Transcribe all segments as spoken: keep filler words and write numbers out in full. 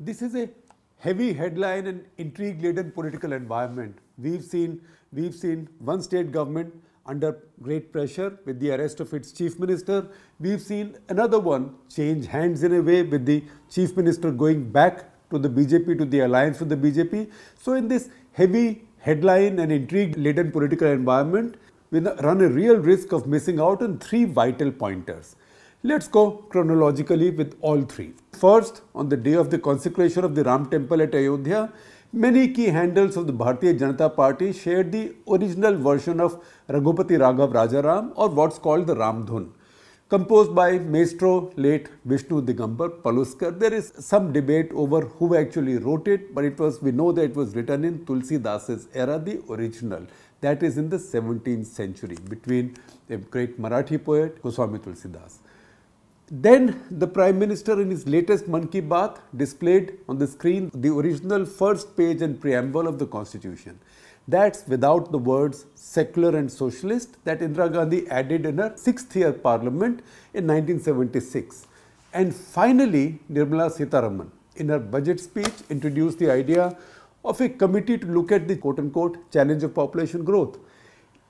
This is a heavy headline and intrigue-laden political environment. We've seen, we've seen one state government under great pressure with the arrest of its chief minister. We've seen another one change hands in a way, with the chief minister going back to the B J P, to the alliance with the B J P. So in this heavy headline and intrigue-laden political environment, we run a real risk of missing out on three vital pointers. Let's go chronologically with all three. First, on the day of the consecration of the Ram Temple at Ayodhya, many key handles of the Bharatiya Janata Party shared the original version of Raghupati Raghav Rajaram, or what's called the Ramdhun, composed by maestro late Vishnu Digambar Paluskar. There is some debate over who actually wrote it, but it was, we know that it was written in Tulsidas's era, the original. That is in the seventeenth century, between a great Marathi poet, Goswami Tulsidas. Then the Prime Minister, in his latest Man Ki Baat, displayed on the screen the original first page and preamble of the Constitution. That's without the words secular and socialist that Indira Gandhi added in her sixth year parliament in nineteen seventy-six. And finally, Nirmala Sitaraman, in her budget speech, introduced the idea of a committee to look at the quote-unquote challenge of population growth.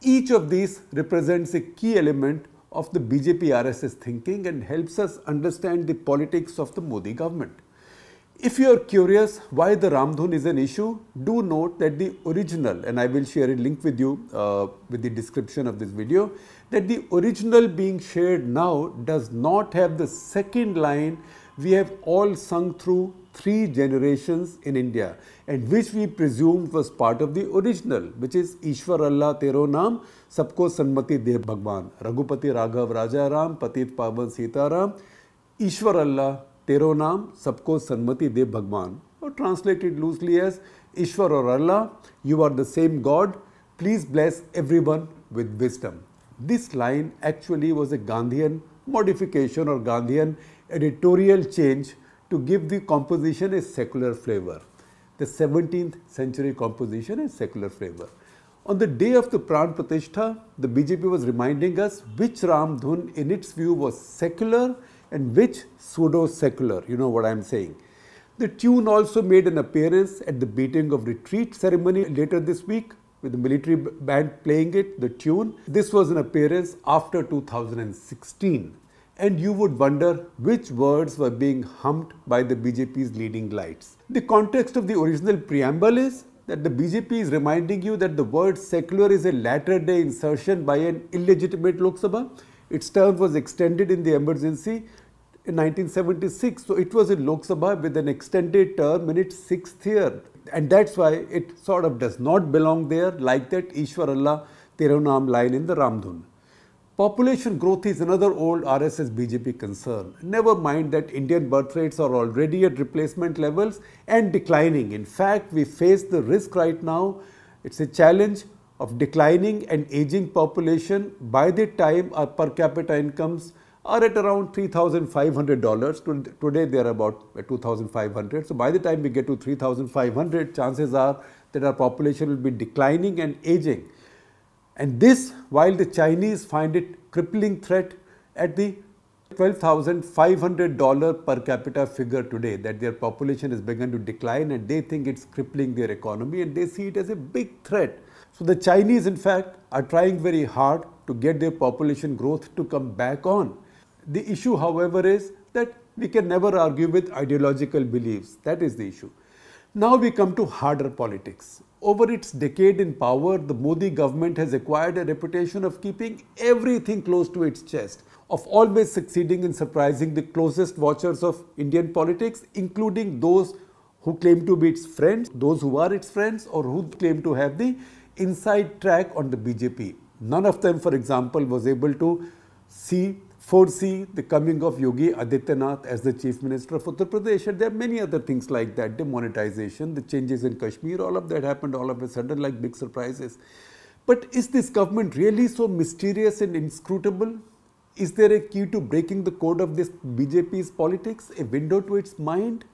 Each of these represents a key element of the B J P R S S thinking and helps us understand the politics of the Modi government. If you are curious why the Ramdhun is an issue, do note that the original, and I will share a link with you uh, with the description of this video, that the original being shared now does not have the second line we have all sung through three generations in India, and which we presumed was part of the original, which is Ishwar Allah Tero Naam, Sabko Sanmati De Bhagwan, Raghupati Raghav Rajaram, Patit Pavan Sitaram, Ishwar Allah Tero Naam, Sabko Sanmati De Bhagwan, or translated loosely as Ishwar or Allah, you are the same God, please bless everyone with wisdom. This line actually was a Gandhian modification or Gandhian editorial change to give the composition a secular flavour. The seventeenth century composition is secular flavour. On the day of the Pran Pratishtha, the B J P was reminding us which Ramdhun in its view was secular and which pseudo-secular, you know what I am saying. The tune also made an appearance at the beating of retreat ceremony later this week, with the military band playing it, the tune. This was an appearance after two thousand sixteen. And you would wonder which words were being hummed by the B J P's leading lights. The context of the original preamble is that the B J P is reminding you that the word secular is a latter-day insertion by an illegitimate Lok Sabha. Its term was extended in the emergency in nineteen seventy-six, so it was a Lok Sabha with an extended term in its sixth year. And that's why it sort of does not belong there, like that Ishwar Allah Tero Naam line in the Ramdhun. Population growth is another old R S S B J P concern. Never mind that Indian birth rates are already at replacement levels and declining. In fact, we face the risk right now. It's a challenge of declining and aging population by the time our per capita incomes are at around three thousand five hundred dollars. Today they are about two thousand five hundred dollars. So by the time we get to three thousand five hundred dollars, chances are that our population will be declining and aging. And this, while the Chinese find it crippling threat at the twelve thousand five hundred dollars per capita figure today, that their population has begun to decline and they think it's crippling their economy and they see it as a big threat. So the Chinese, in fact, are trying very hard to get their population growth to come back on. The issue, however, is that we can never argue with ideological beliefs. That is the issue. Now we come to harder politics. Over its decade in power, the Modi government has acquired a reputation of keeping everything close to its chest, of always succeeding in surprising the closest watchers of Indian politics, including those who claim to be its friends, those who are its friends, or who claim to have the inside track on the B J P. None of them, for example, was able to see foresee the coming of Yogi Adityanath as the Chief Minister of Uttar Pradesh, and there are many other things like that, demonetization, the changes in Kashmir, all of that happened all of a sudden like big surprises. But is this government really so mysterious and inscrutable? Is there a key to breaking the code of this B J P's politics, a window to its mind?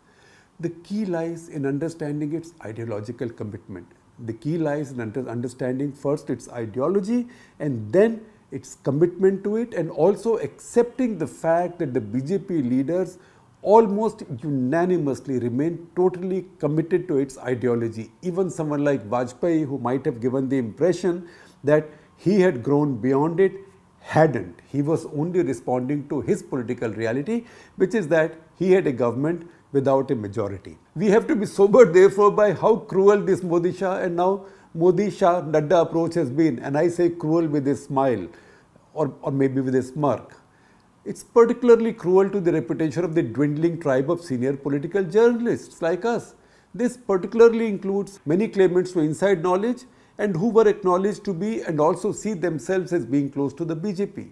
The key lies in understanding its ideological commitment. The key lies in understanding first its ideology and then its commitment to it, and also accepting the fact that the B J P leaders almost unanimously remained totally committed to its ideology. Even someone like Vajpayee, who might have given the impression that he had grown beyond it, hadn't. He was only responding to his political reality, which is that he had a government without a majority. We have to be sobered, therefore, by how cruel this Modi Shah and now Modi Shah Nadda approach has been, and I say cruel with a smile or, or maybe with a smirk. It's particularly cruel to the reputation of the dwindling tribe of senior political journalists like us. This particularly includes many claimants to inside knowledge and who were acknowledged to be and also see themselves as being close to the B J P.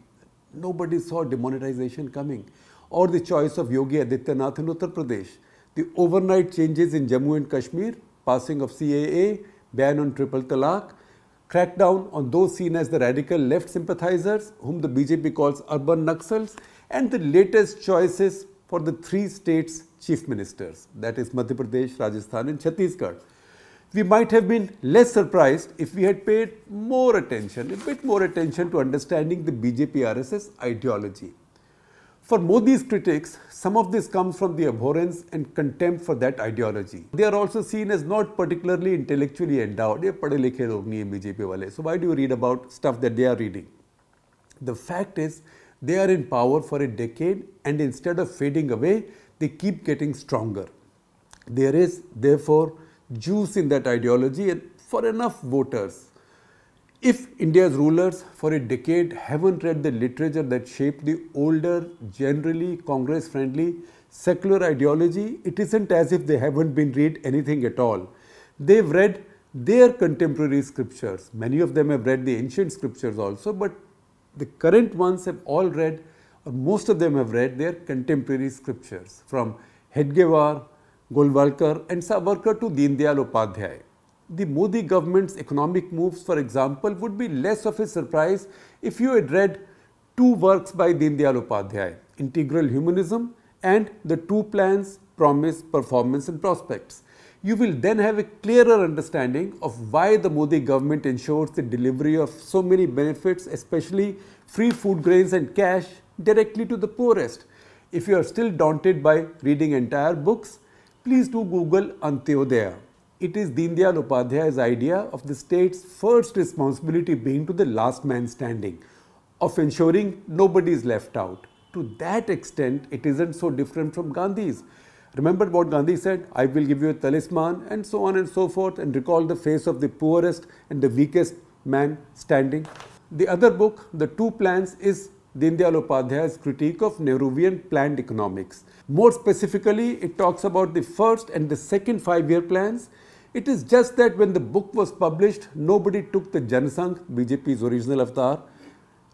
Nobody saw demonetization coming, or the choice of Yogi Adityanath in Uttar Pradesh, the overnight changes in Jammu and Kashmir, passing of C A A, ban on triple talaq, crackdown on those seen as the radical left sympathizers, whom the B J P calls urban Naxals, and the latest choices for the three states' chief ministers, that is Madhya Pradesh, Rajasthan and Chhattisgarh. We might have been less surprised if we had paid more attention, a bit more attention to understanding the B J P R S S ideology. For Modi's critics, some of this comes from the abhorrence and contempt for that ideology. They are also seen as not particularly intellectually endowed. Ye padhe likhe log nahi hai B J P wale. So why do you read about stuff that they are reading? The fact is, they are in power for a decade, and instead of fading away, they keep getting stronger. There is, therefore, juice in that ideology and for enough voters. If India's rulers for a decade haven't read the literature that shaped the older, generally Congress-friendly, secular ideology, it isn't as if they haven't been read anything at all. They've read their contemporary scriptures. Many of them have read the ancient scriptures also, but the current ones have all read, or most of them have read their contemporary scriptures, from Hedgewar, Golwalkar and Savarkar to Deendayal Upadhyaya. The Modi government's economic moves, for example, would be less of a surprise if you had read two works by Deendayal Upadhyaya, Integral Humanism and The Two Plans, Promise, Performance and Prospects. You will then have a clearer understanding of why the Modi government ensures the delivery of so many benefits, especially free food grains and cash, directly to the poorest. If you are still daunted by reading entire books, please do Google Antyodaya. It is Deendayal Upadhyaya's idea of the state's first responsibility being to the last man standing, of ensuring nobody is left out. To that extent, it isn't so different from Gandhi's. Remember what Gandhi said, I will give you a talisman, and so on and so forth, and recall the face of the poorest and the weakest man standing. The other book, The Two Plans, is Deendayal Upadhyaya's critique of Nehruvian planned economics. More specifically, it talks about the first and the second five-year plans. It is just that when the book was published, nobody took the Janasangh, B J P's original avatar,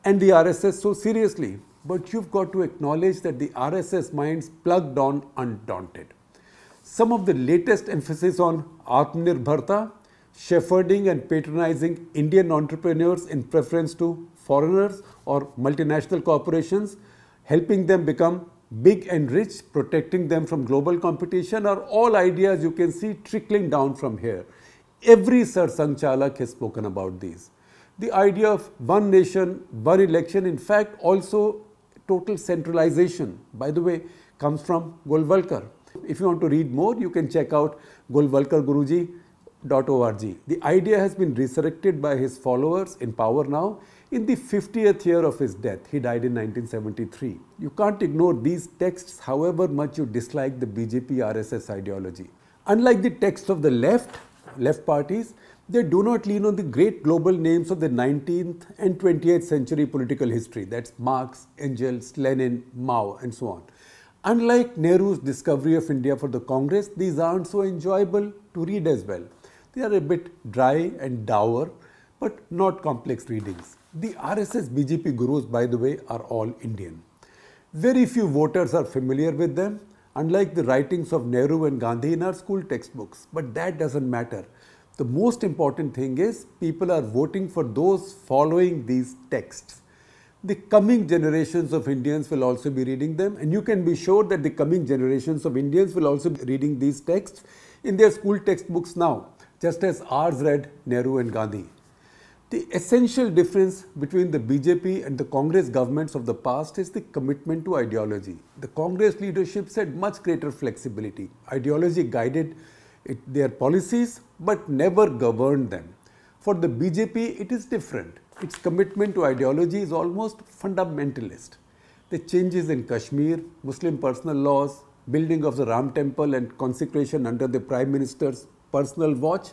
and the R S S so seriously. But you've got to acknowledge that the R S S minds plugged on undaunted. Some of the latest emphasis on Atmanirbharta, shepherding and patronizing Indian entrepreneurs in preference to foreigners or multinational corporations, helping them become big and rich, protecting them from global competition are all ideas you can see trickling down from here. Every satsang chalak has spoken about these. The idea of one nation, one election, in fact also total centralization, by the way, comes from Golwalkar. If you want to read more, you can check out golwalkar guruji dot org. The idea has been resurrected by his followers in power now in the fiftieth year of his death. He died in nineteen seventy-three. You can't ignore these texts however much you dislike the B J P R S S ideology. Unlike the texts of the left, left parties, they do not lean on the great global names of the nineteenth and twentieth century political history. That's Marx, Engels, Lenin, Mao and so on. Unlike Nehru's discovery of India for the Congress, these aren't so enjoyable to read as well. They are a bit dry and dour, but not complex readings. The R S S B J P gurus, by the way, are all Indian. Very few voters are familiar with them, unlike the writings of Nehru and Gandhi in our school textbooks. But that doesn't matter. The most important thing is people are voting for those following these texts. The coming generations of Indians will also be reading them, and you can be sure that the coming generations of Indians will also be reading these texts in their school textbooks now, just as ours read Nehru and Gandhi. The essential difference between the B J P and the Congress governments of the past is the commitment to ideology. The Congress leadership had much greater flexibility. Ideology guided it, their policies, but never governed them. For the B J P, it is different. Its commitment to ideology is almost fundamentalist. The changes in Kashmir, Muslim personal laws, building of the Ram Temple and consecration under the Prime Minister's personal watch,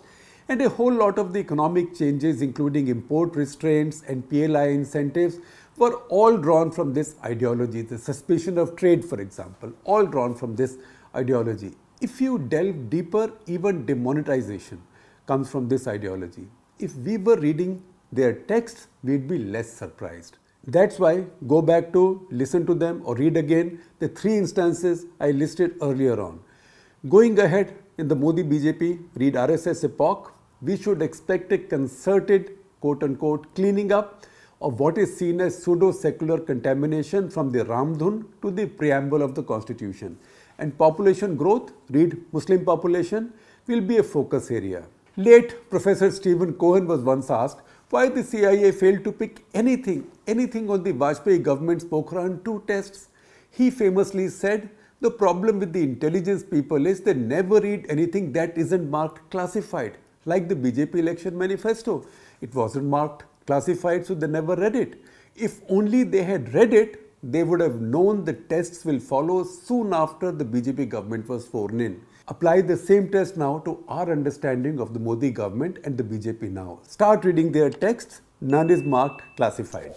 and a whole lot of the economic changes including import restraints and P L I incentives were all drawn from this ideology. The suspension of trade, for example, all drawn from this ideology. If you delve deeper, even demonetization comes from this ideology. If we were reading their texts, we'd be less surprised. That's why go back to, listen to them or read again the three instances I listed earlier on. Going ahead in the Modi B J P, read R S S epoch, we should expect a concerted quote-unquote cleaning up of what is seen as pseudo-secular contamination from the Ramdhun to the preamble of the constitution. And population growth, read Muslim population, will be a focus area. Late Professor Stephen Cohen was once asked why the C I A failed to pick anything, anything on the Vajpayee government's Pokhran two tests. He famously said, the problem with the intelligence people is they never read anything that isn't marked classified, like the B J P election manifesto. It wasn't marked classified, so they never read it. If only they had read it, they would have known the tests will follow soon after the B J P government was sworn in. Apply the same test now to our understanding of the Modi government and the B J P now. Start reading their texts, none is marked classified.